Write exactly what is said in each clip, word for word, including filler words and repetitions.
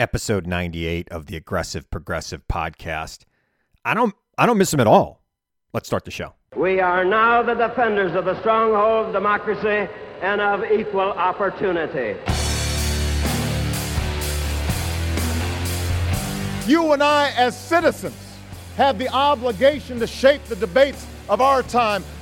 episode ninety-eight of the Aggressive Progressive podcast. I don't I don't miss them at all. Let's start the show. We are now the defenders of the stronghold of democracy and of equal opportunity. You and I as citizens have the obligation to shape the debates of our time,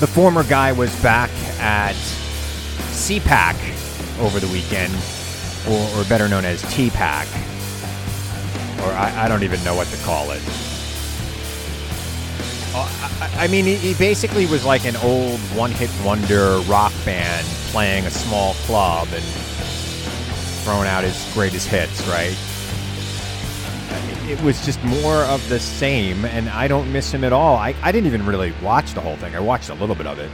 The former guy was back at C PAC over the weekend, or, or better known as T PAC, or I, I don't even know what to call it. I, I mean, he basically was like an old one-hit wonder rock band playing a small club and throwing out his greatest hits, right? It was just more of the same, and I don't miss him at all. I, I didn't even really watch the whole thing. I watched a little bit of it.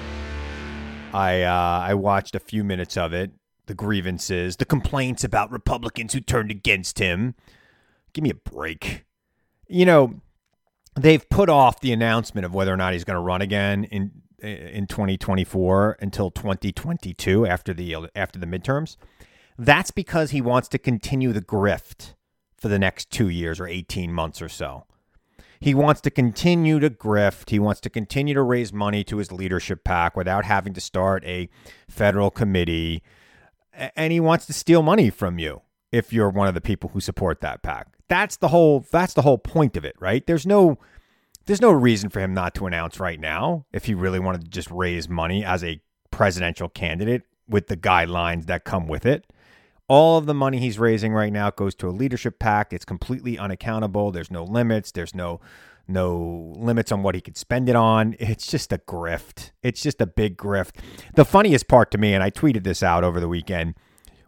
I uh, I watched a few minutes of it, the grievances, the complaints about Republicans who turned against him. Give me a break. You know, they've put off the announcement of whether or not he's going to run again in in twenty twenty-four until twenty twenty-two after the after the midterms. That's because he wants to continue the grift for the next two years or eighteen months or so. He wants to continue to grift. He wants to continue to raise money to his leadership PAC without having to start a federal committee. And he wants to steal money from you if you're one of the people who support that PAC. That's the whole that's the whole point of it, right? There's no there's no reason for him not to announce right now if he really wanted to just raise money as a presidential candidate with the guidelines that come with it. All of the money he's raising right now goes to a leadership PAC. It's completely unaccountable. There's no limits. There's no no limits on what he could spend it on. It's just a grift. It's just a big grift. The funniest part to me, and I tweeted this out over the weekend,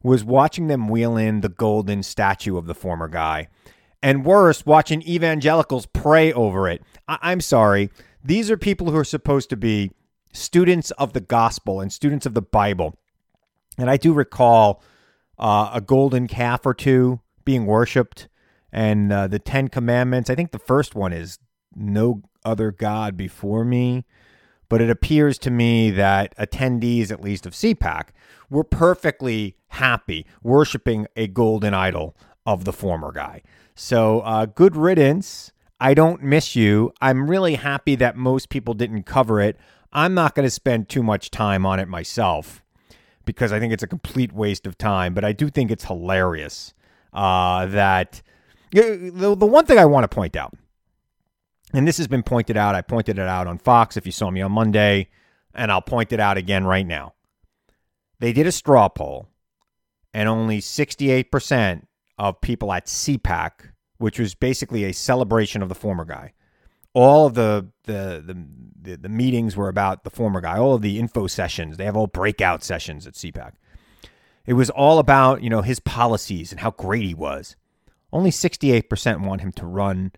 was watching them wheel in the golden statue of the former guy. And worse, watching evangelicals pray over it. I- I'm sorry. These are people who are supposed to be students of the gospel and students of the Bible. And I do recall Uh, a golden calf or two being worshipped, and uh, the Ten Commandments. I think the first one is no other God before me. But it appears to me that attendees, at least of C PAC, were perfectly happy worshipping a golden idol of the former guy. So uh, good riddance. I don't miss you. I'm really happy that most people didn't cover it. I'm not going to spend too much time on it myself, because I think it's a complete waste of time. But I do think it's hilarious uh, that the, the one thing I want to point out, and this has been pointed out, I pointed it out on Fox if you saw me on Monday, and I'll point it out again right now. They did a straw poll, and only sixty-eight percent of people at C PAC, which was basically a celebration of the former guy. All of the, the the the meetings were about the former guy. All of the info sessions, they have all breakout sessions at C PAC. It was all about, you know, his policies and how great he was. Only sixty-eight percent want him to run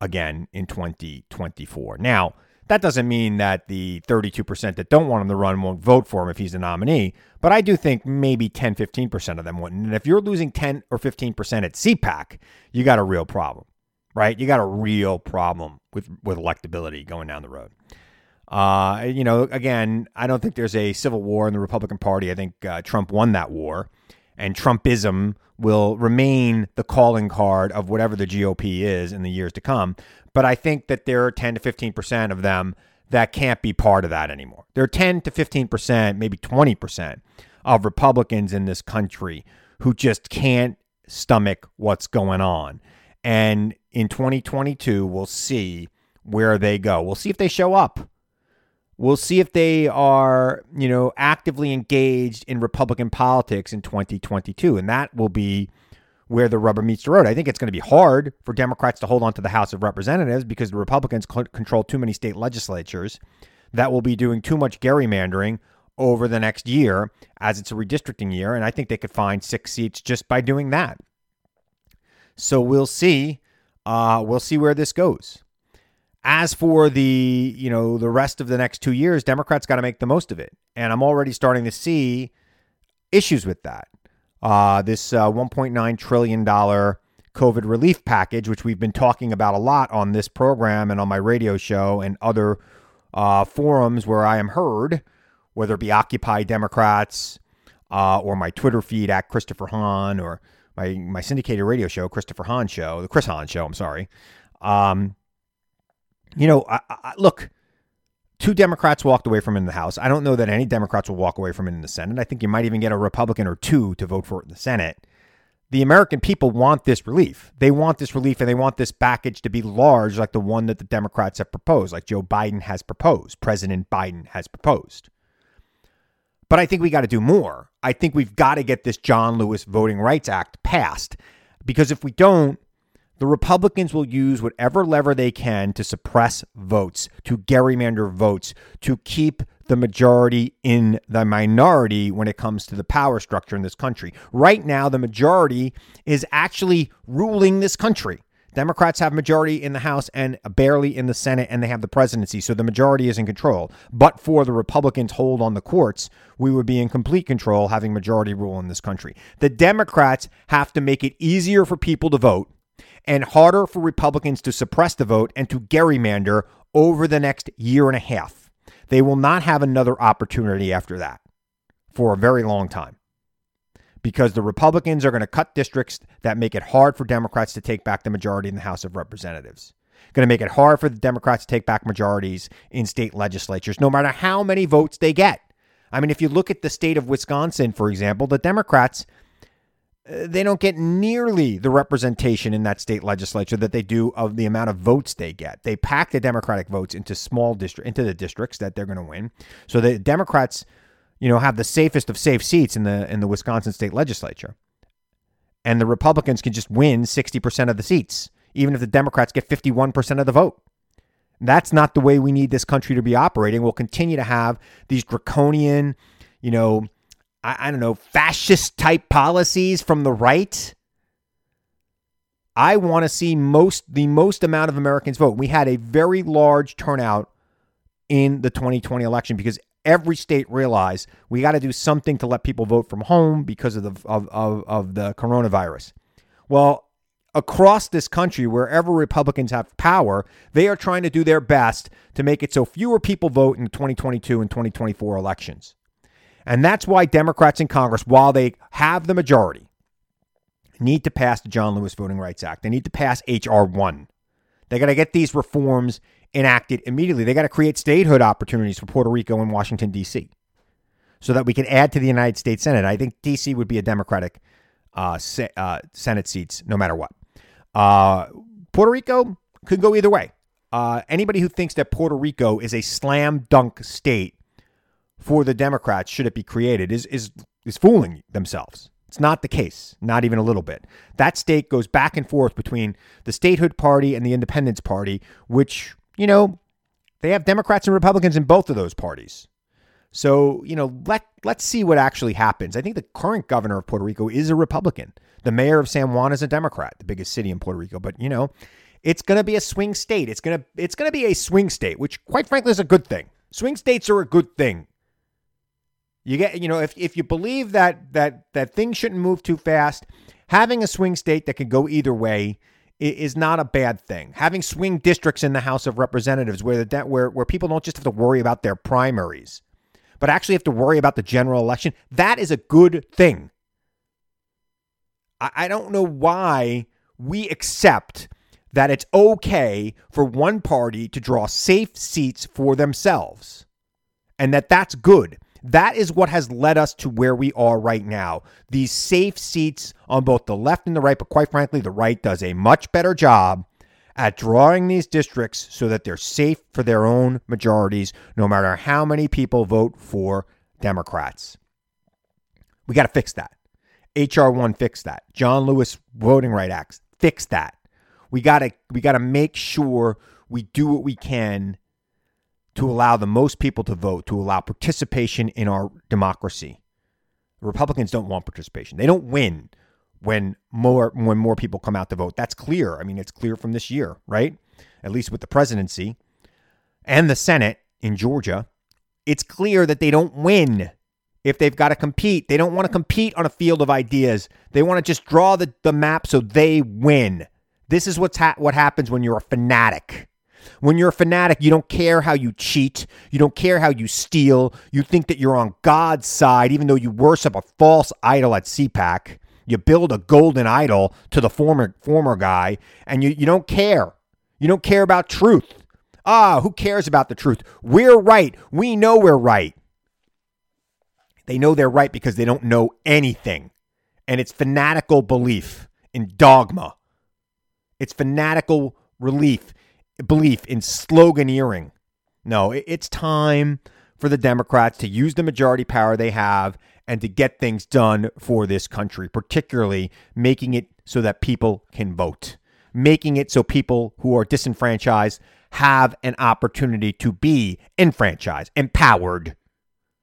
again in twenty twenty-four. Now, that doesn't mean that the thirty-two percent that don't want him to run won't vote for him if he's the nominee, but I do think maybe ten, fifteen percent of them wouldn't. And if you're losing ten or fifteen percent at C PAC, you got a real problem. Right? You got a real problem with, with electability going down the road. Uh, you know, again, I don't think there's a civil war in the Republican Party. I think uh, Trump won that war, and Trumpism will remain the calling card of whatever the G O P is in the years to come. But I think that there are ten to fifteen percent of them that can't be part of that anymore. There are ten to fifteen percent, maybe twenty percent of Republicans in this country who just can't stomach what's going on. And in twenty twenty-two, we'll see where they go. We'll see if they show up. We'll see if they are, you know, actively engaged in Republican politics in twenty twenty-two. And that will be where the rubber meets the road. I think it's going to be hard for Democrats to hold on to the House of Representatives because the Republicans control too many state legislatures that will be doing too much gerrymandering over the next year as it's a redistricting year. And I think they could find six seats just by doing that. So we'll see. Uh, we'll see where this goes. As for the, you know, the rest of the next two years, Democrats got to make the most of it. And I'm already starting to see issues with that. Uh, this uh, one point nine trillion dollars COVID relief package, which we've been talking about a lot on this program and on my radio show and other uh, forums where I am heard, whether it be Occupy Democrats uh, or my Twitter feed at Christopher Hahn or my, my syndicated radio show, Christopher Hahn show, the Chris Hahn show, I'm sorry. Um You know, I, I, look, two Democrats walked away from it in the House. I don't know that any Democrats will walk away from it in the Senate. I think you might even get a Republican or two to vote for it in the Senate. The American people want this relief. They want this relief, and they want this package to be large, like the one that the Democrats have proposed, like Joe Biden has proposed, President Biden has proposed. But I think we got to do more. I think we've got to get this John Lewis Voting Rights Act passed, because if we don't, the Republicans will use whatever lever they can to suppress votes, to gerrymander votes, to keep the majority in the minority when it comes to the power structure in this country. Right now, the majority is actually ruling this country. Democrats have majority in the House and barely in the Senate, and they have the presidency, so the majority is in control. But for the Republicans' hold on the courts, we would be in complete control having majority rule in this country. The Democrats have to make it easier for people to vote and harder for Republicans to suppress the vote and to gerrymander over the next year and a half. They will not have another opportunity after that for a very long time, because the Republicans are going to cut districts that make it hard for Democrats to take back the majority in the House of Representatives. Going to make it hard for the Democrats to take back majorities in state legislatures, no matter how many votes they get. I mean, if you look at the state of Wisconsin, for example, the Democrats, they don't get nearly the representation in that state legislature that they do of the amount of votes they get. They pack the Democratic votes into small district, into the districts that they're going to win. So the Democrats, you know, have the safest of safe seats in the in the Wisconsin state legislature. And the Republicans can just win sixty percent of the seats, even if the Democrats get fifty-one percent of the vote. That's not the way we need this country to be operating. We'll continue to have these draconian, you know, I don't know, fascist type policies from the right. I want to see most the most amount of Americans vote. We had a very large turnout in the twenty twenty election because every state realized we got to do something to let people vote from home because of the of, of, of the coronavirus. Well, across this country, wherever Republicans have power, they are trying to do their best to make it so fewer people vote in the twenty twenty-two and twenty twenty-four elections. And that's why Democrats in Congress, while they have the majority, need to pass the John Lewis Voting Rights Act. They need to pass H R one. They got to get these reforms enacted immediately. They got to create statehood opportunities for Puerto Rico and Washington, D C, so that we can add to the United States Senate. I think D C would be a Democratic uh, se- uh, Senate seats no matter what. Uh, Puerto Rico could go either way. Uh, anybody who thinks that Puerto Rico is a slam dunk state for the Democrats, should it be created, is is is fooling themselves. It's not the case, not even a little bit. That state goes back and forth between the statehood party and the independence party, which, you know, they have Democrats and Republicans in both of those parties. So, you know, let, let's see what actually happens. I think the current governor of Puerto Rico is a Republican. The mayor of San Juan is a Democrat, the biggest city in Puerto Rico. But, you know, it's going to be a swing state. It's going to it's going to be a swing state, which quite frankly is a good thing. Swing states are a good thing. You get, you know, if if you believe that that that things shouldn't move too fast, having a swing state that can go either way is not a bad thing. Having swing districts in the House of Representatives where the where where people don't just have to worry about their primaries, but actually have to worry about the general election, that is a good thing. I, I don't know why we accept that it's okay for one party to draw safe seats for themselves, and that that's good. That is what has led us to where we are right now. These safe seats on both the left and the right, but quite frankly, the right does a much better job at drawing these districts so that they're safe for their own majorities, no matter how many people vote for Democrats. We got to fix that. H R one fixed that. John Lewis Voting Rights Act fixed that. We got to we got to make sure we do what we can to allow the most people to vote, to allow participation in our democracy. Republicans don't want participation. They don't win when more when more people come out to vote. That's clear. I mean, it's clear from this year, right? At least with the presidency and the Senate in Georgia, it's clear that they don't win if they've got to compete. They don't want to compete on a field of ideas. They want to just draw the, the map so they win. This is what's ha- what happens when you're a fanatic. When you're a fanatic, you don't care how you cheat. You don't care how you steal. You think that you're on God's side, even though you worship a false idol at C PAC. You build a golden idol to the former former guy, and you, you don't care. You don't care about truth. Ah, who cares about the truth? We're right. We know we're right. They know they're right because they don't know anything. And it's fanatical belief in dogma. It's fanatical relief. belief in sloganeering. No, it's time for the Democrats to use the majority power they have and to get things done for this country, particularly making it so that people can vote, making it so people who are disenfranchised have an opportunity to be enfranchised, empowered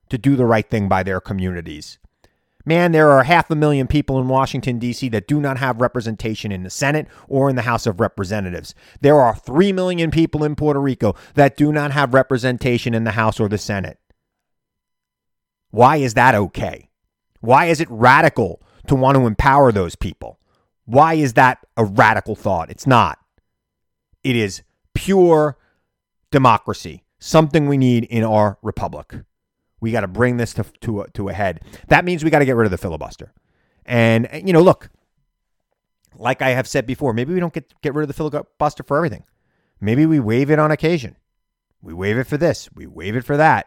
to do the right thing by their communities. Man, there are half a million people in Washington, D C that do not have representation in the Senate or in the House of Representatives. There are three million people in Puerto Rico that do not have representation in the House or the Senate. Why is that okay? Why is it radical to want to empower those people? Why is that a radical thought? It's not. It is pure democracy, something we need in our republic. We got to bring this to, to, a, to a head. That means we got to get rid of the filibuster. And, you know, look, like I have said before, maybe we don't get, get rid of the filibuster for everything. Maybe we waive it on occasion. We waive it for this. We waive it for that.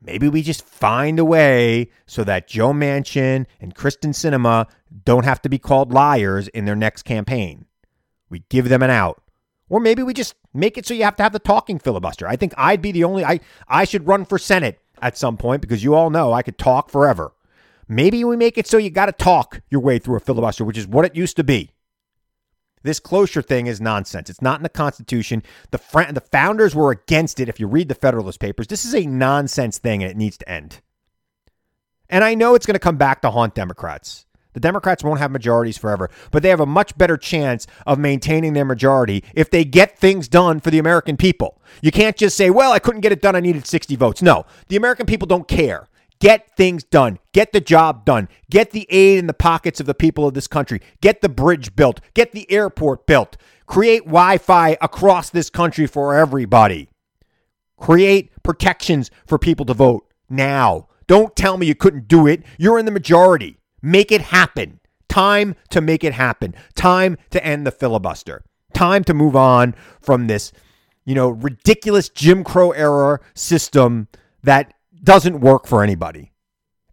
Maybe we just find a way so that Joe Manchin and Kyrsten Sinema don't have to be called liars in their next campaign. We give them an out. Or maybe we just make it so you have to have the talking filibuster. I think I'd be the only, I, I should run for Senate at some point because you all know I could talk forever. Maybe we make it so you got to talk your way through a filibuster, which is what it used to be. This cloture thing is nonsense. It's not in the Constitution. The fr- the founders were against it. If you read the Federalist Papers, this is a nonsense thing and it needs to end. And I know it's going to come back to haunt Democrats. The Democrats won't have majorities forever, but they have a much better chance of maintaining their majority if they get things done for the American people. You can't just say, well, I couldn't get it done. I needed sixty votes. No, the American people don't care. Get things done. Get the job done. Get the aid in the pockets of the people of this country. Get the bridge built. Get the airport built. Create Wi-Fi across this country for everybody. Create protections for people to vote now. Don't tell me you couldn't do it. You're in the majority. Make it happen. Time to make it happen. Time to end the filibuster. Time to move on from this, you know, ridiculous Jim Crow era system that doesn't work for anybody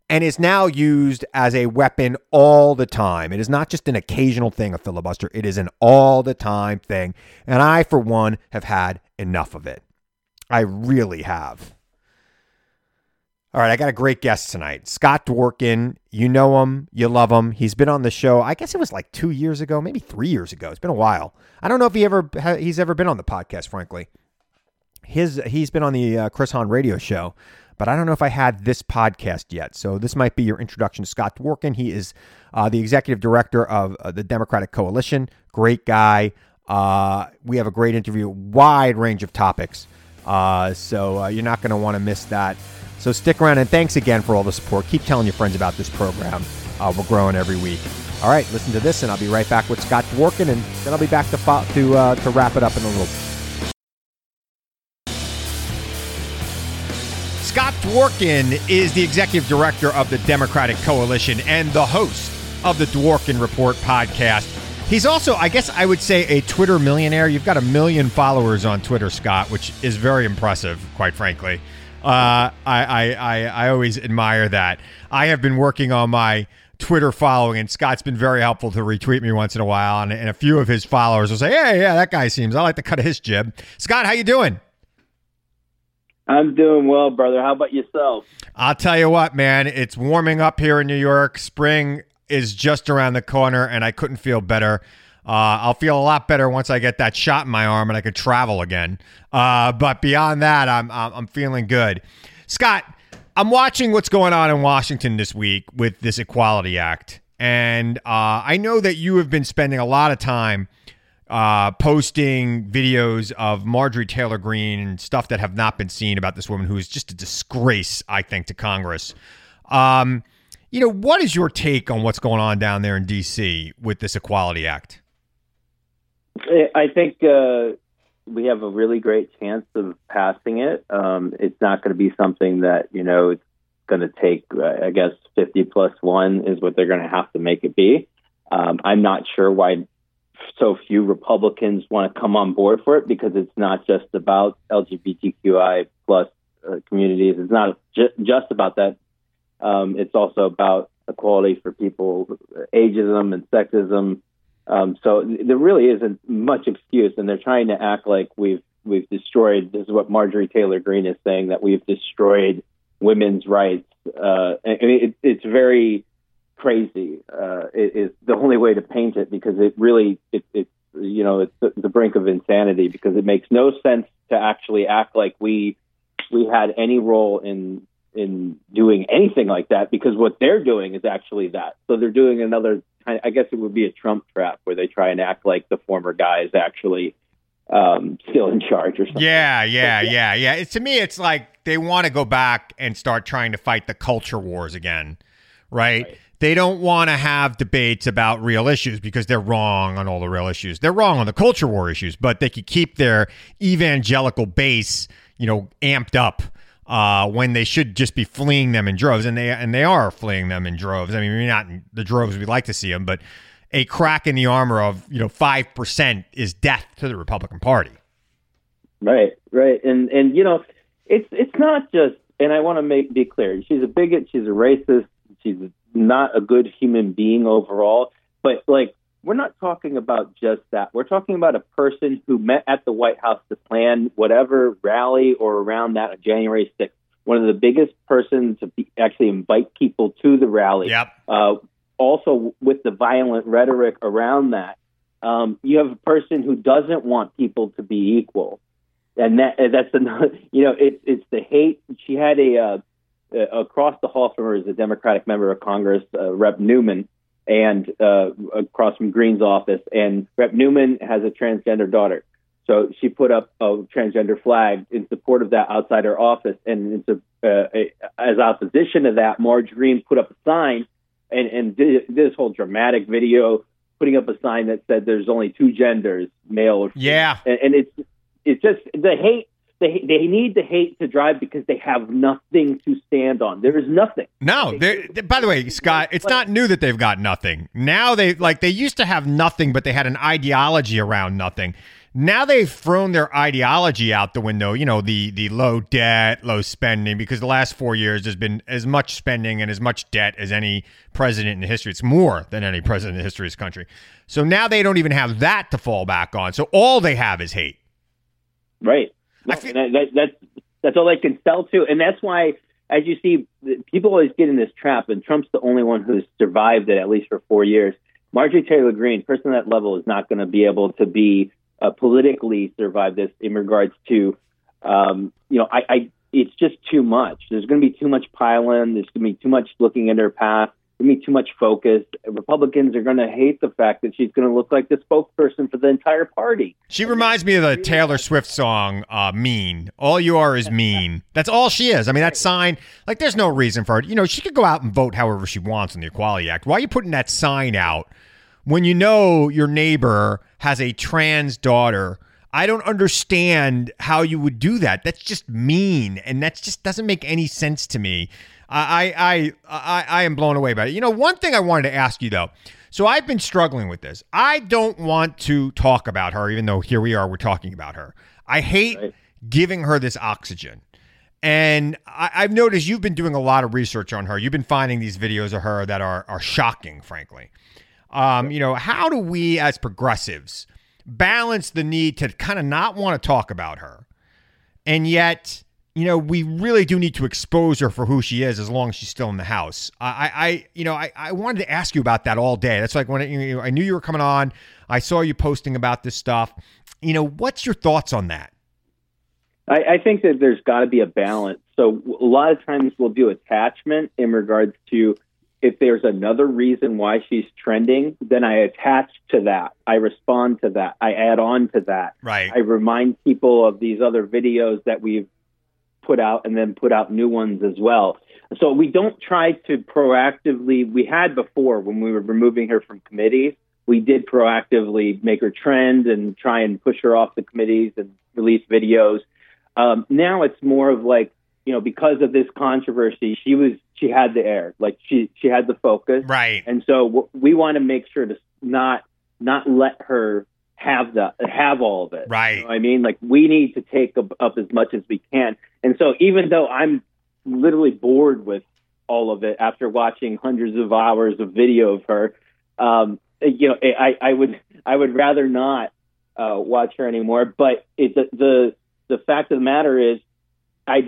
and is now used as a weapon all the time. It is not just an occasional thing, a filibuster. It is an all the time thing. And I, for one, have had enough of it. I really have. All right, I got a great guest tonight. Scott Dworkin, you know him, you love him. He's been on the show, I guess it was like two years ago, maybe three years ago. It's been a while. I don't know if he ever he's ever been on the podcast, frankly. His He's been on the uh, Chris Hahn radio show, but I don't know if I had this podcast yet. So this might be your introduction to Scott Dworkin. He is uh, the executive director of uh, the Democratic Coalition. Great guy. Uh, we have a great interview, wide range of topics. Uh, so uh, you're not going to want to miss that. So stick around, and thanks again for all the support. Keep telling your friends about this program. Uh, we're growing every week. All right, listen to this, and I'll be right back with Scott Dworkin, and then I'll be back to fo- to uh, to wrap it up in a little bit. Scott Dworkin is the executive director of the Democratic Coalition and the host of the Dworkin Report podcast. He's also, I guess I would say, a Twitter millionaire. You've got a million followers on Twitter, Scott, which is very impressive, quite frankly. Uh, I, I, I, I always admire that. I have been working on my Twitter following, and Scott's been very helpful to retweet me once in a while. And, and a few of his followers will say, hey, yeah, that guy seems, I like the cut of his jib. Scott, how you doing? I'm doing well, brother. How about yourself? I'll tell you what, man, it's warming up here in New York. Spring is just around the corner, and I couldn't feel better. Uh, I'll feel a lot better once I get that shot in my arm and I could travel again. Uh, but beyond that, I'm, I'm I'm feeling good. Scott, I'm watching what's going on in Washington this week with this Equality Act. And uh, I know that you have been spending a lot of time uh, posting videos of Marjorie Taylor Greene and stuff that have not been seen about this woman who is just a disgrace, I think, to Congress. Um, you know, what is your take on what's going on down there in D C with this Equality Act? I think uh, we have a really great chance of passing it. Um, it's not going to be something that, you know, it's going to take, uh, I guess, fifty plus one is what they're going to have to make it be. Um, I'm not sure why so few Republicans want to come on board for it, because it's not just about L G B T Q I plus uh, communities. It's not ju- just about that. Um, it's also about equality for people, ageism and sexism. Um, so there really isn't much excuse, and they're trying to act like we've we've destroyed. This is what Marjorie Taylor Greene is saying, that we've destroyed women's rights. Uh, I mean, it, it's very crazy. Uh, it, it's the only way to paint it, because it really it's it, you know it's the, the brink of insanity, because it makes no sense to actually act like we we had any role in in doing anything like that, because what they're doing is actually that. So they're doing another. I guess it would be a Trump trap where they try and act like the former guy is actually um, still in charge or something. Yeah, yeah, yeah, yeah, yeah. It's, to me, it's like they want to go back and start trying to fight the culture wars again, right? right. They don't want to have debates about real issues because they're wrong on all the real issues. They're wrong on the culture war issues, but they could keep their evangelical base, you know, amped up. Uh, when they should just be fleeing them in droves, and they and they are fleeing them in droves. I mean, maybe not in the droves we'd like to see them, but a crack in the armor of, you know, five percent is death to the Republican Party. Right, right. And, and you know, it's it's not just, and I want to make be clear, she's a bigot, she's a racist, she's not a good human being overall, but, like, we're not talking about just that. We're talking about a person who met at the White House to plan whatever rally or around that January sixth. One of the biggest person to be, actually invite people to the rally. Yep. Uh, also, with the violent rhetoric around that, um, you have a person who doesn't want people to be equal, and that that's another. You know, it's it's the hate. She had a uh, uh, across the hall from her is a Democratic member of Congress, uh, Representative Newman. And uh, across from Green's office, and Representative Newman has a transgender daughter, so she put up a transgender flag in support of that outside her office. And it's a, uh, a, as opposition to that, Marjorie Greene put up a sign, and and did this whole dramatic video, putting up a sign that said "There's only two genders, male or female." Yeah, and, and it's it's just the hate. They they need the hate to drive, because they have nothing to stand on. There is nothing. No. They, by the way, Scott, it's not new that they've got nothing. Now they like they used to have nothing, but they had an ideology around nothing. Now they've thrown their ideology out the window, you know, the the low debt, low spending, because the last four years there's been as much spending and as much debt as any president in the history. It's more than any president in the history of this country. So now they don't even have that to fall back on. So all they have is hate. Right. No, feel- that, that, that's that's all they can sell to, and that's why, as you see, people always get in this trap. And Trump's the only one who's survived it, at least for four years. Marjorie Taylor Greene, person at that level, is not going to be able to be uh, politically survive this in regards to, um, you know, I, I it's just too much. There's going to be too much pile-in. There's going to be too much looking at her past. There's going to be too much focus. Republicans are going to hate the fact that she's going to look like the spokesperson for the entire party. She reminds me of the Taylor Swift song, uh, Mean. All you are is mean. That's all she is. I mean, that sign, like, there's no reason for it. You know, she could go out and vote however she wants on the Equality Act. Why are you putting that sign out when you know your neighbor has a trans daughter? I don't understand how you would do that. That's just mean, and that just doesn't make any sense to me. I I I I am blown away by it. You know, one thing I wanted to ask you, though. So I've been struggling with this. I don't want to talk about her, even though here we are, we're talking about her. I hate right. giving her this oxygen. And I, I've noticed you've been doing a lot of research on her. You've been finding these videos of her that are, are shocking, frankly. Um, you know, how do we as progressives balance the need to kind of not want to talk about her? And yet, you know, we really do need to expose her for who she is as long as she's still in the House. I, I you know, I, I wanted to ask you about that all day. That's like when I, you know, I knew you were coming on. I saw you posting about this stuff. You know, what's your thoughts on that? I, I think that there's got to be a balance. So a lot of times we'll do attachment in regards to if there's another reason why she's trending, then I attach to that. I respond to that. I add on to that. Right. I remind people of these other videos that we've put out and then put out new ones as well. So we don't try to proactively, we had before when we were removing her from committees, we did proactively make her trend and try and push her off the committees and release videos. Um, now it's more of like, you know, because of this controversy, she was she had the air, like she she had the focus, right? And so w- we want to make sure to not not let her have the have all of it, right? You know what I mean, like we need to take up, up as much as we can. And so even though I'm literally bored with all of it after watching hundreds of hours of video of her, um, you know, I, I would I would rather not uh, watch her anymore. But it, the, the the fact of the matter is, I'd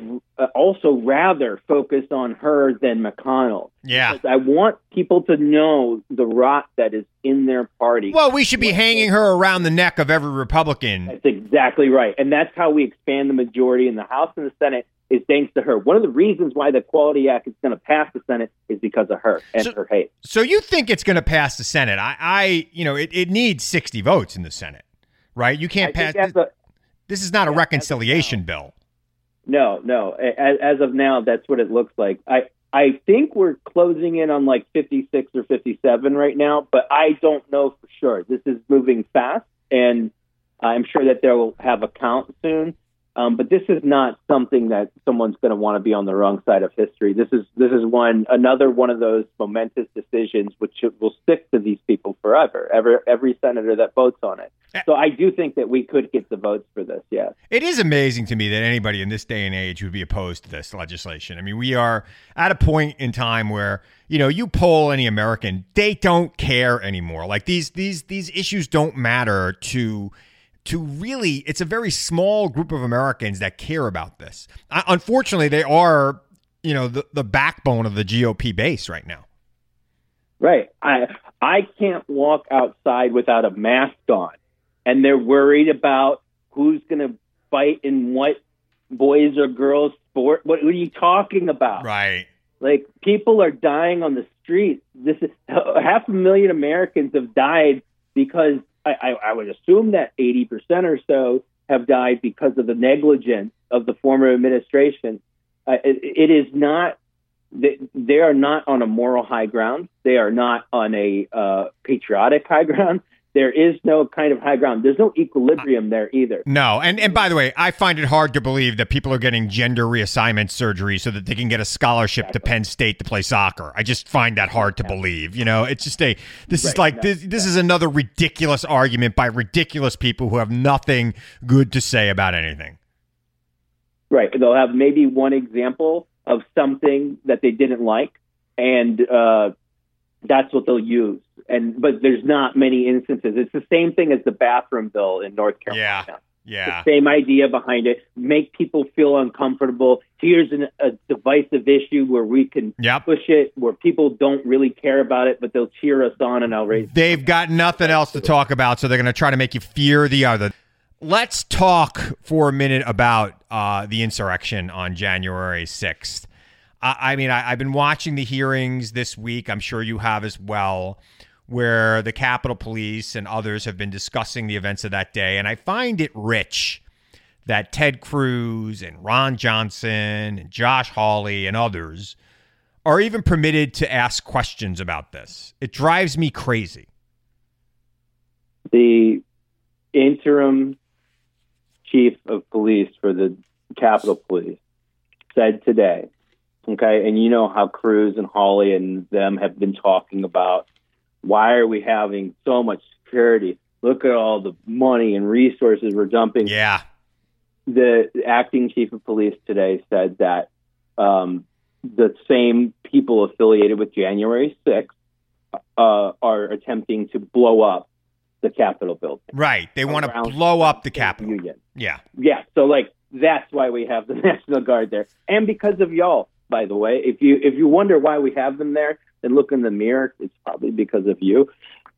also rather focus on her than McConnell. Yeah. Because I want people to know the rot that is in their party. Well, we should be hanging her around the neck of every Republican. That's exactly right. And that's how we expand the majority in the House and the Senate is thanks to her. One of the reasons why the Equality Act is going to pass the Senate is because of her and so, her hate. So you think it's going to pass the Senate? I, I you know, it, it needs sixty votes in the Senate, right? You can't I pass. A, this is not a reconciliation bill. No, no. As, as of now, that's what it looks like. I, I think we're closing in on like fifty-six or fifty-seven right now, but I don't know for sure. This is moving fast, and I'm sure that they'll have a count soon. Um, but this is not something that someone's going to want to be on the wrong side of history. This is this is one another one of those momentous decisions which will stick to these people forever. Every every senator that votes on it. So I do think that we could get the votes for this. Yes, it is amazing to me that anybody in this day and age would be opposed to this legislation. I mean, we are at a point in time where you know you poll any American, they don't care anymore. Like these these these issues don't matter to. To really, it's a very small group of Americans that care about this. Uh, unfortunately, they are, you know, the, the backbone of the G O P base right now. Right. I I can't walk outside without a mask on, and they're worried about who's going to fight in what boys or girls sport. What, what are you talking about? Right. Like people are dying on the streets. This is half a million Americans have died because. I, I would assume that eighty percent or so have died because of the negligence of the former administration. Uh, it, it is not, they, they are not on a moral high ground. They are not on a uh, patriotic high ground. There is no kind of high ground. There's no equilibrium there either. No. And, and by the way, I find it hard to believe that people are getting gender reassignment surgery so that they can get a scholarship exactly. to Penn State to play soccer. I just find that hard to yeah. believe. You know, it's just a this right. is like this, this yeah. is another ridiculous argument by ridiculous people who have nothing good to say about anything. Right. They'll have maybe one example of something that they didn't like. And uh, that's what they'll use. And but there's not many instances. It's the same thing as the bathroom bill in North Carolina. Yeah, yeah. The same idea behind it. Make people feel uncomfortable. Here's an, a divisive issue where we can yep. push it, where people don't really care about it, but they'll cheer us on and I'll raise. They've them. got nothing else to talk about, so they're going to try to make you fear the other. Let's talk for a minute about uh, the insurrection on January sixth. I, I mean, I, I've been watching the hearings this week. I'm sure you have as well. Where the Capitol Police and others have been discussing the events of that day. And I find it rich that Ted Cruz and Ron Johnson and Josh Hawley and others are even permitted to ask questions about this. It drives me crazy. The interim chief of police for the Capitol Police said today, okay, and you know how Cruz and Hawley and them have been talking about why are we having so much security? Look at all the money and resources we're dumping. Yeah. the acting chief of police today said that um, the same people affiliated with January sixth uh, are attempting to blow up the Capitol building. Right. They want to blow up the Capitol. Union. Yeah. Yeah. So, like, that's why we have the National Guard there. And because of y'all, by the way. If you if you wonder why we have them there and look in the mirror, it's probably because of you.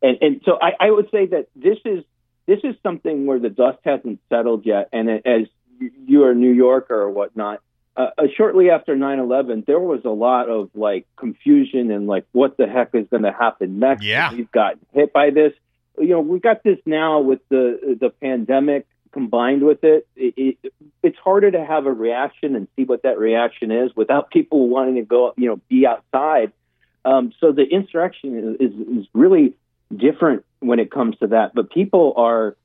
And and so I, I would say that this is this is something where the dust hasn't settled yet. And as you are a New Yorker or whatnot, uh, shortly after nine eleven, there was a lot of, like, confusion and, like, what the heck is going to happen next? Yeah. We've got hit by this. You know, we've got this now with the the pandemic combined with it. It, it. It's harder to have a reaction and see what that reaction is without people wanting to go, you know, be outside. Um, so the insurrection is, is, is really different when it comes to that. But people are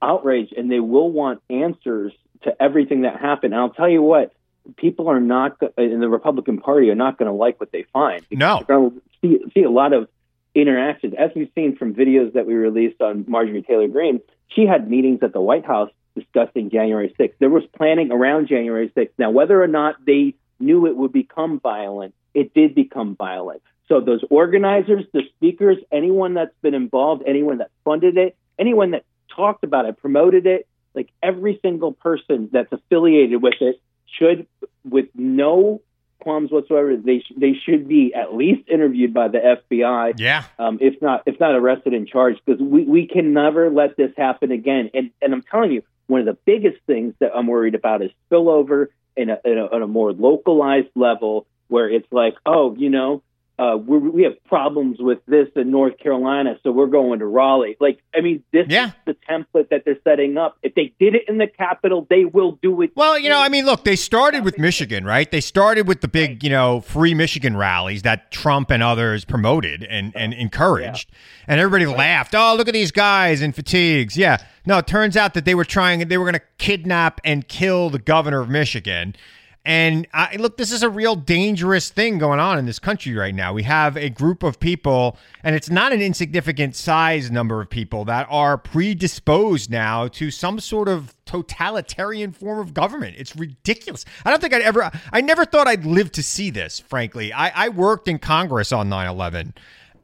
outraged and they will want answers to everything that happened. And I'll tell you what, people are not in the Republican Party are not going to like what they find. No, they're going to see, see a lot of interactions, as we've seen from videos that we released on Marjorie Taylor Greene. She had meetings at the White House discussing January sixth. There was planning around January sixth. Now, whether or not they knew it would become violent, it did become violent. So those organizers, the speakers, anyone that's been involved, anyone that funded it, anyone that talked about it, promoted it, like every single person that's affiliated with it should, with no qualms whatsoever, they sh- they should be at least interviewed by the F B I. Yeah. Um, if not, if not arrested and charged, because we, we can never let this happen again. And and I'm telling you, one of the biggest things that I'm worried about is spillover in a in a, in a more localized level, where it's like, oh, you know, uh, we we have problems with this in North Carolina, so we're going to Raleigh. Like, I mean, this yeah. is the template that they're setting up. If they did it in the Capitol, they will do it. Well, you know, I mean, look, they started with Michigan, right? They started with the big, you know, free Michigan rallies that Trump and others promoted and, and encouraged. Yeah. And everybody laughed. Oh, look at these guys in fatigues. Yeah. No, it turns out that they were trying, they were going to kidnap and kill the governor of Michigan. And I, look, this is a real dangerous thing going on in this country right now. We have a group of people, and it's not an insignificant size number of people, that are predisposed now to some sort of totalitarian form of government. It's ridiculous. I don't think I'd ever, I never thought I'd live to see this, frankly. I, I worked in Congress on nine eleven.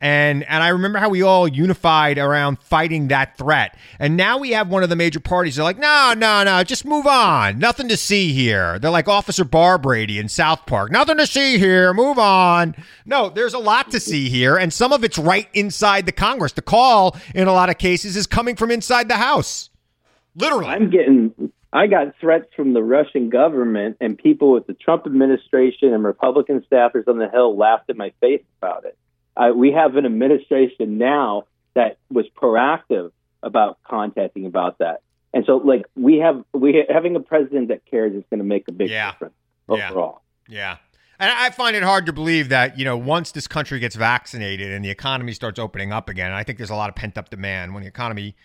And and I remember how we all unified around fighting that threat. And now we have one of the major parties. They're like, no, no, no, just move on. Nothing to see here. They're like Officer Barr Brady in South Park. Nothing to see here. Move on. No, there's a lot to see here. And some of it's right inside the Congress. The call in a lot of cases is coming from inside the House. Literally. I'm getting I got threats from the Russian government, and people with the Trump administration and Republican staffers on the Hill laughed in my face about it. Uh, we have an administration now that was proactive about contacting about that. And so, like, we have we having a president that cares is going to make a big yeah. difference overall. Yeah. yeah. And I find it hard to believe that, you know, once this country gets vaccinated and the economy starts opening up again, I think there's a lot of pent up demand when the economy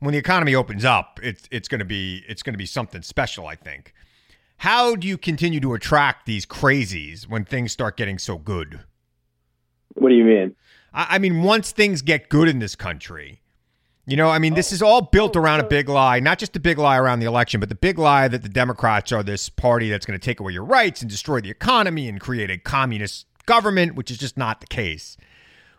when the economy opens up, it's it's going to be it's going to be something special, I think. How do you continue to attract these crazies when things start getting so good? What do you mean? I mean, once things get good in this country, you know, I mean, this is all built around a big lie, not just the big lie around the election, but the big lie that the Democrats are this party that's going to take away your rights and destroy the economy and create a communist government, which is just not the case.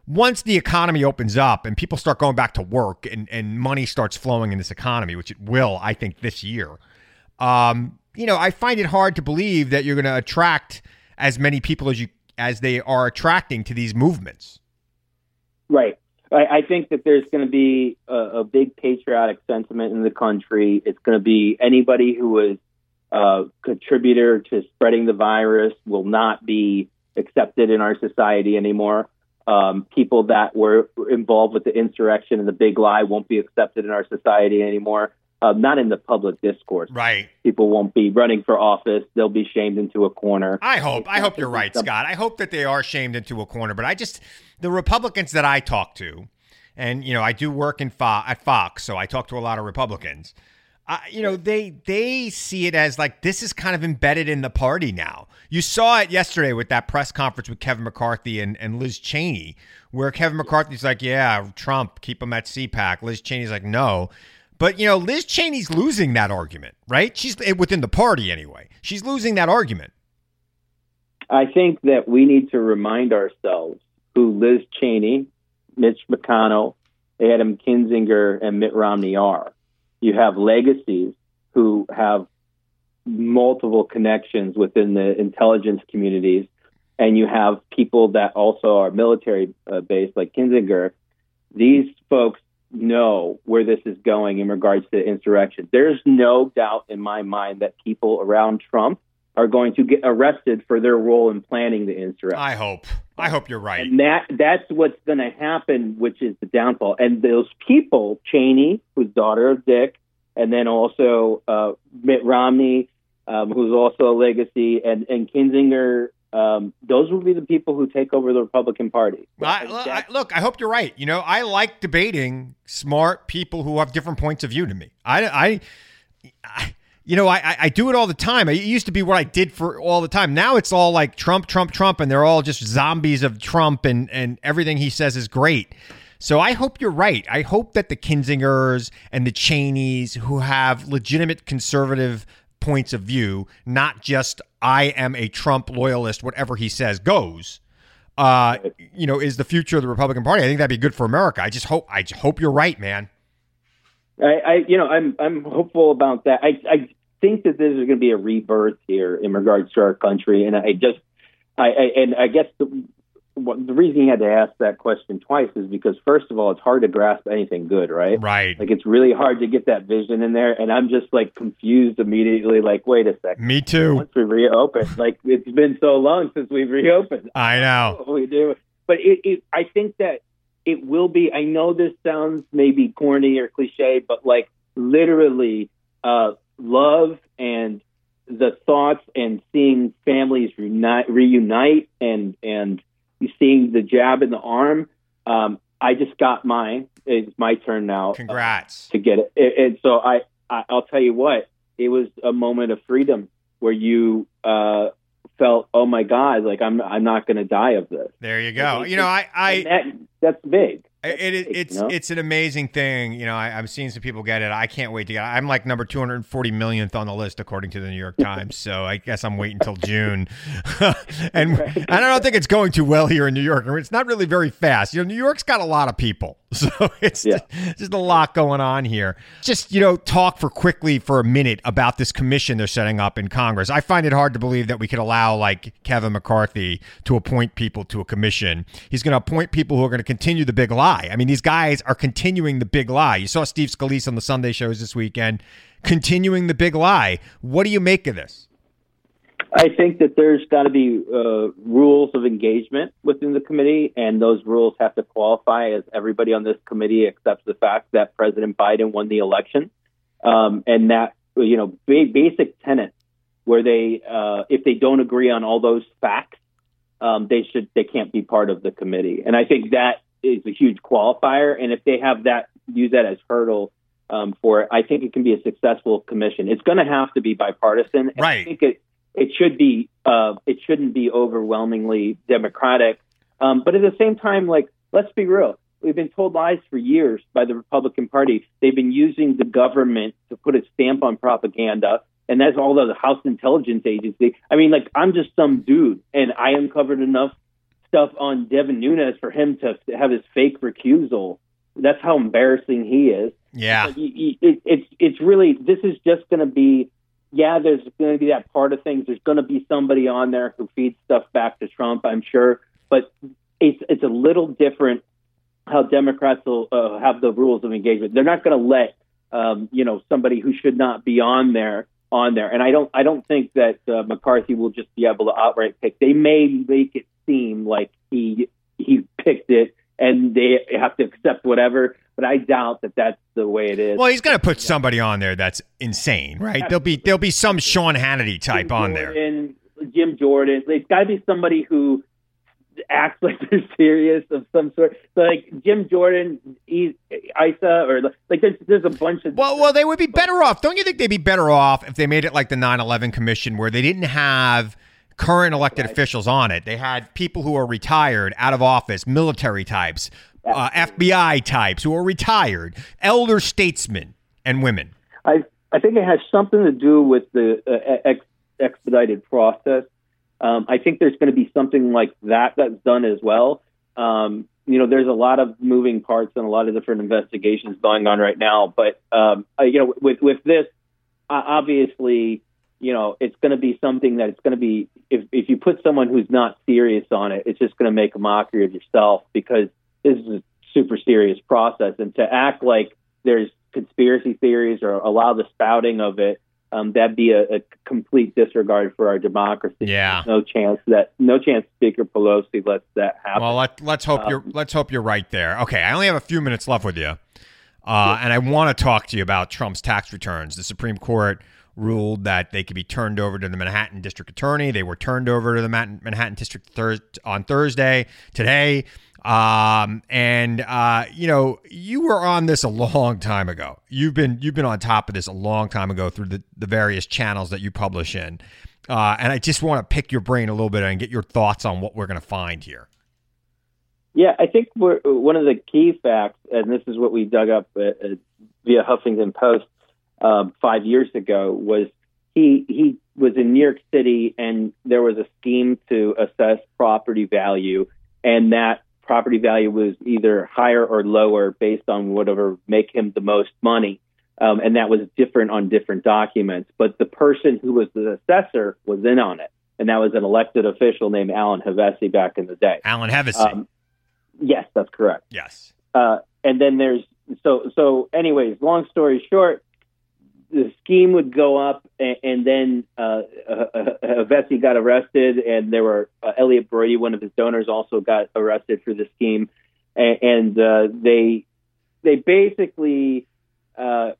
Once the economy opens up and people start going back to work and, and money starts flowing in this economy, which it will, I think, this year, um, you know, I find it hard to believe that you're going to attract as many people as you as they are attracting to these movements. Right. I, I think that there's going to be a, a big patriotic sentiment in the country. It's going to be anybody who is a contributor to spreading the virus will not be accepted in our society anymore. Um, people that were involved with the insurrection and the big lie won't be accepted in our society anymore. Uh, not in the public discourse. Right. People won't be running for office. They'll be shamed into a corner. I hope. I hope you're right, Scott. I hope that they are shamed into a corner. But I just, the Republicans that I talk to, and, you know, I do work in Fo- at Fox, so I talk to a lot of Republicans. Uh, you know, they they see it as like this is kind of embedded in the party now. You saw it yesterday with that press conference with Kevin McCarthy and, and Liz Cheney, where Kevin McCarthy's like, yeah, Trump, keep him at C PAC. Liz Cheney's like, no. But, you know, Liz Cheney's losing that argument, right? She's within the party anyway. She's losing that argument. I think that we need to remind ourselves who Liz Cheney, Mitch McConnell, Adam Kinzinger, and Mitt Romney are. You have legacies who have multiple connections within the intelligence communities, and you have people that also are military-based, like Kinzinger. These folks know where this is going in regards to insurrection. There's no doubt in my mind that people around Trump are going to get arrested for their role in planning the insurrection. I hope. I hope you're right. And that that's what's going to happen, which is the downfall. And those people, Cheney, who's daughter of Dick, and then also uh, Mitt Romney, um, who's also a legacy, and, and Kinzinger, um, those will be the people who take over the Republican Party. I, I, look, I hope you're right. You know, I like debating smart people who have different points of view to me. I... I, I You know, I I do it all the time. It used to be what I did for all the time. Now it's all like Trump, Trump, Trump, and they're all just zombies of Trump, and, and everything he says is great. So I hope you're right. I hope that the Kinzingers and the Cheneys, who have legitimate conservative points of view, not just I am a Trump loyalist, whatever he says goes, uh, you know, is the future of the Republican Party. I think that'd be good for America. I just hope I just hope you're right, man. I, I you know, I'm I'm hopeful about that. I I. think that there's going to be a rebirth here in regards to our country. And I just, I, I and I guess the, what, the reason you had to ask that question twice is because, first of all, it's hard to grasp anything good, right? Right. Like, it's really hard to get that vision in there. And I'm just like confused immediately. Like, wait a second. Me too. Once we reopen, like, it's been so long since we've reopened. I know. We do. But it, it, I think that it will be, I know this sounds maybe corny or cliche, but like literally, uh, love and the thoughts and seeing families reunite, reunite and and seeing the jab in the arm. Um, I just got mine. It's my turn now. Congrats. Uh, to get it. And, and so I, I, I'll tell you what, it was a moment of freedom where you uh, felt, oh my God, like I'm I'm not going to die of this. There you go. And, you know, I, I that, that's big. It, it, it's you know? It's an amazing thing. You know, I, I'm seeing some people get it. I can't wait to get it. I'm like number two hundred forty millionth on the list, according to the New York Times. So I guess I'm waiting until June. and, right. and I don't think it's going too well here in New York. It's not really very fast. You know, New York's got a lot of people. So it's yeah. just, just a lot going on here. Just, you know, talk for quickly for a minute about this commission they're setting up in Congress. I find it hard to believe that we could allow like Kevin McCarthy to appoint people to a commission. He's going to appoint people who are going to continue the big lie. I mean, these guys are continuing the big lie. You saw Steve Scalise on the Sunday shows this weekend, continuing the big lie. What do you make of this? I think that there's got to be uh, rules of engagement within the committee, and those rules have to qualify as everybody on this committee accepts the fact that President Biden won the election, um, and that, you know, ba- basic tenets where they, uh, if they don't agree on all those facts, um, they should they can't be part of the committee. And I think that is a huge qualifier. And if they have that, use that as hurdle um, for it, I think it can be a successful commission. It's going to have to be bipartisan. And right. I think it, It should be. Uh, it shouldn't be overwhelmingly Democratic, um, but at the same time, like, let's be real. We've been told lies for years by the Republican Party. They've been using the government to put a stamp on propaganda, and that's all the House Intelligence Agency. I mean, like, I'm just some dude, and I uncovered enough stuff on Devin Nunes for him to have his fake recusal. That's how embarrassing he is. Yeah, so he, he, it, it's it's really this is just going to be. Yeah, there's going to be that part of things. There's going to be somebody on there who feeds stuff back to Trump, I'm sure. But it's it's a little different how Democrats will uh, have the rules of engagement. They're not going to let um, you know somebody who should not be on there on there. And I don't I don't think that uh, McCarthy will just be able to outright pick. They may make it seem like he he picked it, and they have to accept whatever. But I doubt that that's the way it is. Well, he's going to put somebody on there that's insane, right? There'll be there'll be some Sean Hannity type Jim on Jordan, there. Jim Jordan. It's got to be somebody who acts like they're serious of some sort. So like Jim Jordan, Isa, or like there's, there's a bunch of... Well, well, they would be better off. Don't you think they'd be better off if they made it like the nine eleven Commission where they didn't have current elected right. officials on it? They had people who are retired, out of office, military types, Uh, F B I types who are retired, elder statesmen, and women? I I think it has something to do with the uh, ex- expedited process. Um, I think there's going to be something like that that's done as well. Um, you know, there's a lot of moving parts and a lot of different investigations going on right now. But, um, uh, you know, with, with this, uh, obviously, you know, it's going to be something that it's going to be, if, if you put someone who's not serious on it, it's just going to make a mockery of yourself, because this is a super serious process. And to act like there's conspiracy theories or allow the spouting of it, Um, that'd be a, a complete disregard for our democracy. Yeah. No chance that no chance Speaker Pelosi lets that happen. Well, let, let's hope um, you're let's hope you're right there. Okay, I only have a few minutes left with you, uh, yeah. and I want to talk to you about Trump's tax returns. The Supreme Court ruled that they could be turned over to the Manhattan District Attorney. They were turned over to the Manhattan District thir- on Thursday today. Um, and, uh, you know, you were on this a long time ago. You've been, you've been on top of this a long time ago through the, the various channels that you publish in. Uh, and I just want to pick your brain a little bit and get your thoughts on what we're going to find here. Yeah, I think we're, one of the key facts, and this is what we dug up uh, via Huffington Post, um, five years ago, was he, he was in New York City, and there was a scheme to assess property value, and that property value was either higher or lower based on whatever make him the most money. Um, and that was different on different documents. But the person who was the assessor was in on it. And that was an elected official named Alan Hevesi back in the day. Alan Hevesi. Um, yes, that's correct. Yes. Uh, and then there's, so, so anyways, long story short, the scheme would go up, and, and then uh, Hevesi got arrested, and there were uh, Elliot Brody, one of his donors, also got arrested for the scheme, and, and uh, they they basically uh,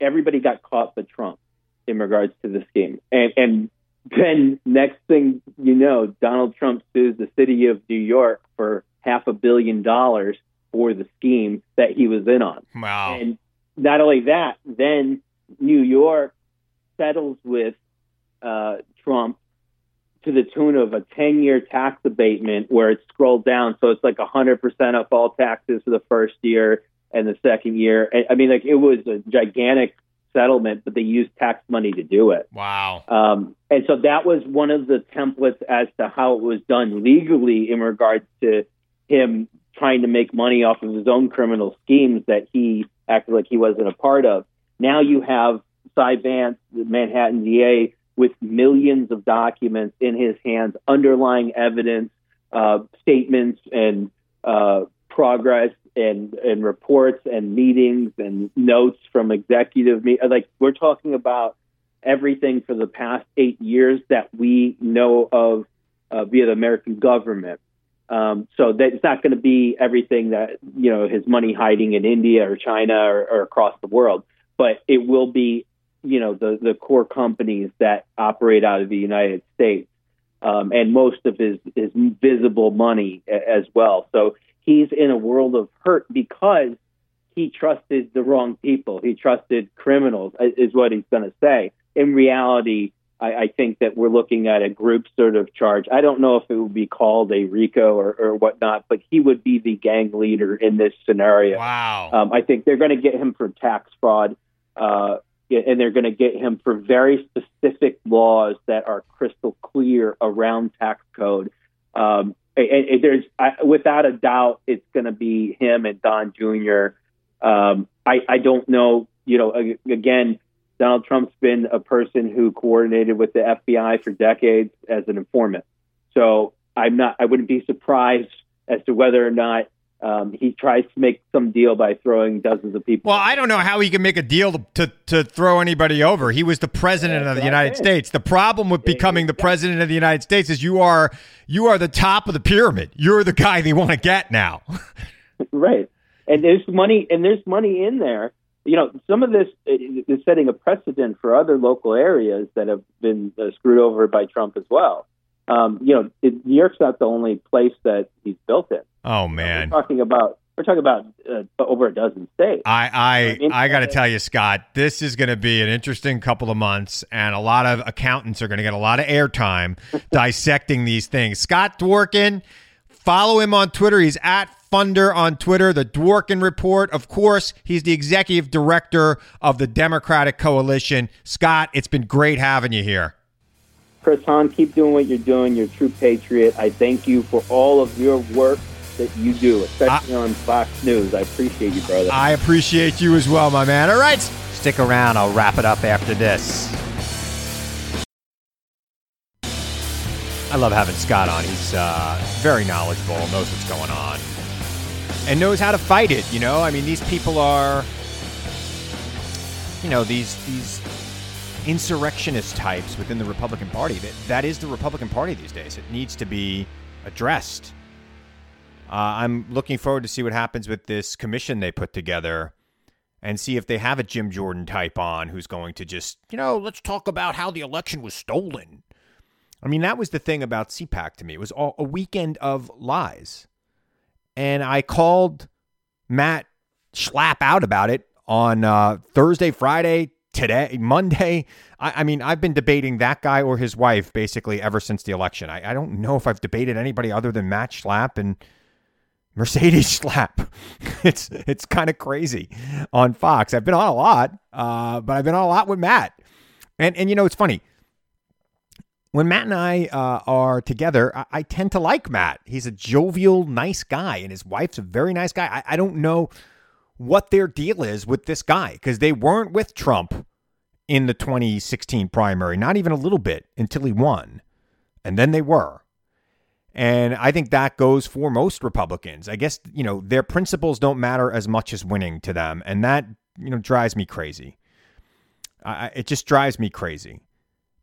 everybody got caught but Trump in regards to the scheme, and and then next thing you know, Donald Trump sues the city of New York for half a billion dollars for the scheme that he was in on. Wow! And not only that, then New York settles with uh, Trump to the tune of a ten-year tax abatement, where it's scrolled down, so it's like one hundred percent off all taxes for the first year and the second year. I mean, like, it was a gigantic settlement, but they used tax money to do it. Wow. Um, and so that was one of the templates as to how it was done legally in regards to him trying to make money off of his own criminal schemes that he acted like he wasn't a part of. Now you have Cy Vance, the Manhattan D A, with millions of documents in his hands, underlying evidence, uh, statements, and uh, progress, and, and reports, and meetings, and notes from executive meetings. Like, we're talking about everything for the past eight years that we know of uh, via the American government. Um, so that it's not going to be everything that, you know, his money hiding in India or China or, or across the world. But it will be, you know, the, the core companies that operate out of the United States, um, and most of his, his visible money as well. So he's in a world of hurt because he trusted the wrong people. He trusted criminals, is what he's going to say. In reality, I, I think that we're looking at a group sort of charge. I don't know if it would be called a RICO or, or whatnot, but he would be the gang leader in this scenario. Wow. Um, I think they're going to get him for tax fraud. Uh, and they're going to get him for very specific laws that are crystal clear around tax code. Um, and, and there's, I, without a doubt, it's going to be him and Don Junior Um, I, I don't know, you know, again, Donald Trump's been a person who coordinated with the F B I for decades as an informant. So I'm not, I wouldn't be surprised as to whether or not Um, he tries to make some deal by throwing dozens of people. Well, I don't know how he can make a deal to to, to throw anybody over. He was the president of the United States. The problem with becoming the president of the United States is you are you are the top of the pyramid. You're the guy they want to get now. Right. And there's money and there's money in there. You know, some of this is setting a precedent for other local areas that have been screwed over by Trump as well. Um, you know, it, New York's not the only place that he's built in. Oh man, we're talking about we're talking about uh, over a dozen states. I I, I got to tell you, Scott, this is going to be an interesting couple of months, and a lot of accountants are going to get a lot of airtime dissecting these things. Scott Dworkin, Follow him on Twitter. He's at Funder on Twitter. The Dworkin Report, of course, he's the executive director of the Democratic Coalition. Scott, it's been great having you here. Chris Hahn, keep doing what you're doing. You're a true patriot. I thank you for all of your work that you do, especially I, on Fox News. I appreciate you, brother. I appreciate you as well, my man. All right, stick around. I'll wrap it up after this. I love having Scott on. He's uh, very knowledgeable, knows what's going on, and knows how to fight it, you know? I mean, these people are, you know, these these insurrectionist types within the Republican Party. That, that is the Republican Party these days. It needs to be addressed. Uh, I'm looking forward to see what happens with this commission they put together and see if they have a Jim Jordan type on who's going to just, you know, let's talk about how the election was stolen. I mean, that was the thing about C PAC to me. It was all a weekend of lies. And I called Matt Schlapp out about it on uh, Thursday, Friday, today, Monday. I, I mean, I've been debating that guy or his wife basically ever since the election. I, I don't know if I've debated anybody other than Matt Schlapp and Mercedes Schlapp. It's it's kind of crazy on Fox. I've been on a lot, uh, but I've been on a lot with Matt. And, and you know, it's funny. When Matt and I uh, are together, I, I tend to like Matt. He's a jovial, nice guy, and his wife's a very nice guy. I, I don't know what their deal is with this guy, because they weren't with Trump in the twenty sixteen primary, not even a little bit, until he won. And then they were. And I think that goes for most Republicans. I guess, you know, their principles don't matter as much as winning to them. And that, you know, drives me crazy. Uh, it just drives me crazy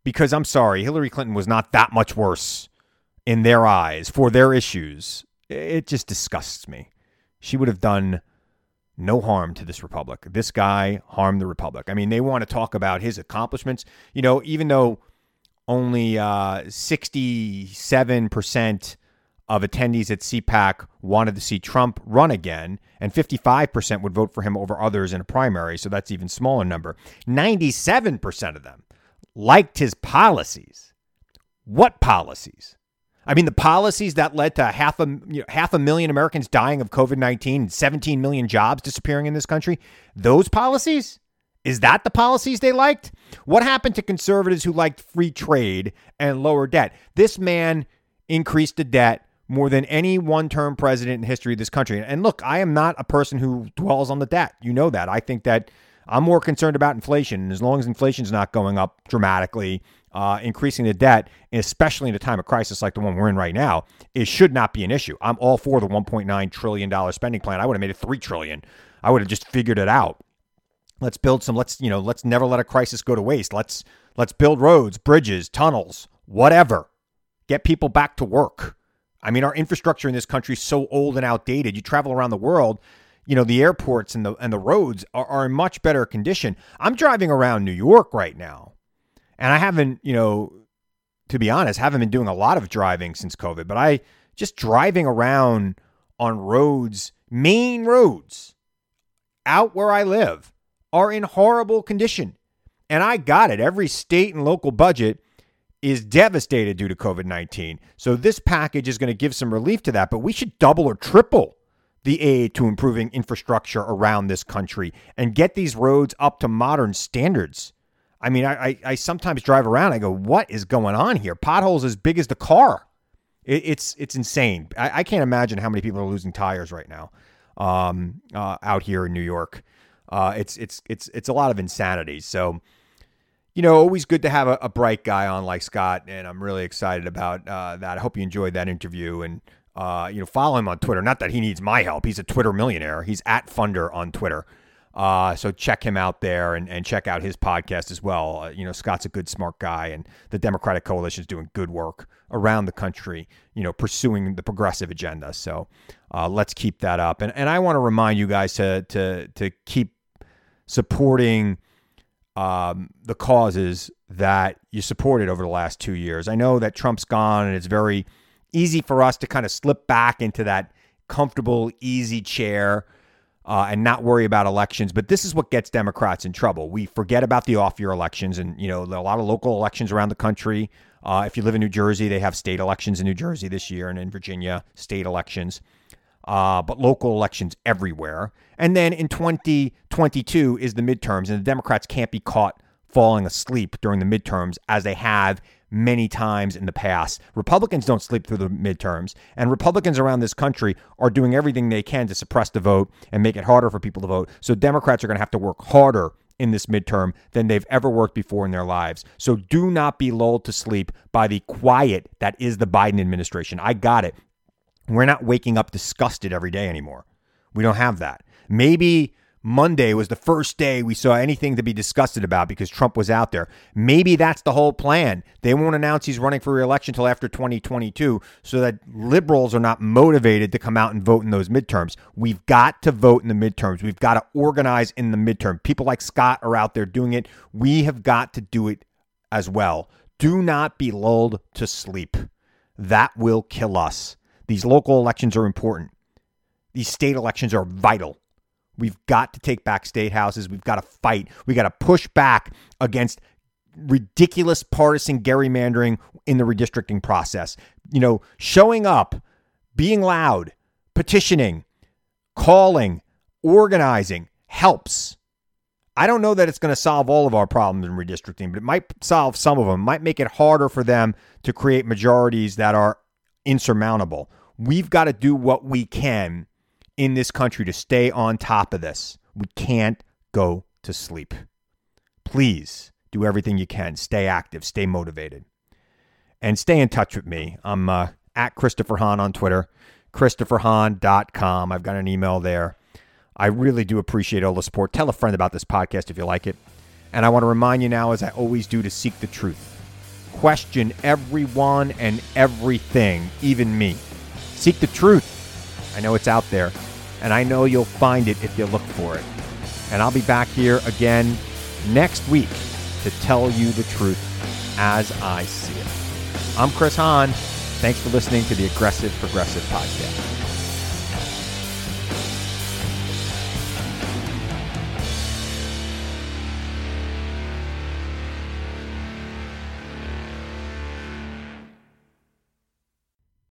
because I'm sorry, Hillary Clinton was not that much worse in their eyes for their issues. It just disgusts me. She would have done no harm to this republic. This guy harmed the republic. I mean, they want to talk about his accomplishments, you know, even though only uh, sixty-seven percent of attendees at C PAC wanted to see Trump run again, and fifty-five percent would vote for him over others in a primary, so that's even smaller number. ninety-seven percent of them liked his policies. What policies? I mean, the policies that led to half a, you know, half a million Americans dying of COVID nineteen and seventeen million jobs disappearing in this country, those policies? Is that the policies they liked? What happened to conservatives who liked free trade and lower debt? This man increased the debt more than any one-term president in history of this country. And look, I am not a person who dwells on the debt. You know that. I think that I'm more concerned about inflation. And as long as inflation's not going up dramatically, uh, increasing the debt, especially in a time of crisis like the one we're in right now, it should not be an issue. I'm all for the one point nine trillion dollars spending plan. I would have made it three trillion dollars. I would have just figured it out. Let's build some, let's, you know, let's never let a crisis go to waste. Let's, let's build roads, bridges, tunnels, whatever. Get people back to work. I mean, our infrastructure in this country is so old and outdated. You travel around the world, you know, the airports and the, and the roads are, are in much better condition. I'm driving around New York right now, and I haven't, you know, to be honest, haven't been doing a lot of driving since COVID, but I just driving around on roads, main roads out where I live, are in horrible condition. And I got it. Every state and local budget is devastated due to COVID nineteen. So this package is going to give some relief to that, but we should double or triple the aid to improving infrastructure around this country and get these roads up to modern standards. I mean, I, I, I sometimes drive around, I go, what is going on here? Potholes as big as the car. It, it's it's insane. I, I can't imagine how many people are losing tires right now um, uh, out here in New York. Uh, it's it's it's it's a lot of insanity. So, you know, always good to have a, a bright guy on like Scott, and I'm really excited about uh, that. I hope you enjoyed that interview, and uh, you know, follow him on Twitter. Not that he needs my help; he's a Twitter millionaire. He's at Funder on Twitter, uh, so check him out there, and, and check out his podcast as well. Uh, you know, Scott's a good, smart guy, and the Democratic Coalition is doing good work around the country, you know, pursuing the progressive agenda. So uh, let's keep that up, and and I want to remind you guys to to to keep supporting um, the causes that you supported over the last two years. I know that Trump's gone, and it's very easy for us to kind of slip back into that comfortable, easy chair uh, and not worry about elections. But this is what gets Democrats in trouble. We forget about the off-year elections, and, you know, there are a lot of local elections around the country. Uh, if you live in New Jersey, they have state elections in New Jersey this year, and in Virginia, state elections. Uh, but local elections everywhere. And then in twenty twenty-two is the midterms, and the Democrats can't be caught falling asleep during the midterms as they have many times in the past. Republicans don't sleep through the midterms, and Republicans around this country are doing everything they can to suppress the vote and make it harder for people to vote. So Democrats are going to have to work harder in this midterm than they've ever worked before in their lives. So do not be lulled to sleep by the quiet that is the Biden administration. I got it. We're not waking up disgusted every day anymore. We don't have that. Maybe Monday was the first day we saw anything to be disgusted about because Trump was out there. Maybe that's the whole plan. They won't announce he's running for re-election until after twenty twenty-two so that liberals are not motivated to come out and vote in those midterms. We've got to vote in the midterms. We've got to organize in the midterm. People like Scott are out there doing it. We have got to do it as well. Do not be lulled to sleep. That will kill us. These local elections are important. These state elections are vital. We've got to take back state houses. We've got to fight. We got to push back against ridiculous partisan gerrymandering in the redistricting process. You know, showing up, being loud, petitioning, calling, organizing helps. I don't know that it's going to solve all of our problems in redistricting, but it might solve some of them. It might make it harder for them to create majorities that are insurmountable. We've got to do what we can in this country to stay on top of this. We can't go to sleep. Please do everything you can. Stay active, stay motivated, and stay in touch with me. I'm uh, at Christopher Hahn on Twitter, christopher hahn dot com. I've got an email there. I really do appreciate all the support. Tell a friend about this podcast if you like it. And I want to remind you now, as I always do, to seek the truth. Question everyone and everything, even me. Seek the truth. I know it's out there. And I know you'll find it if you look for it. And I'll be back here again next week to tell you the truth as I see it. I'm Chris Hahn. Thanks for listening to the Aggressive Progressive Podcast.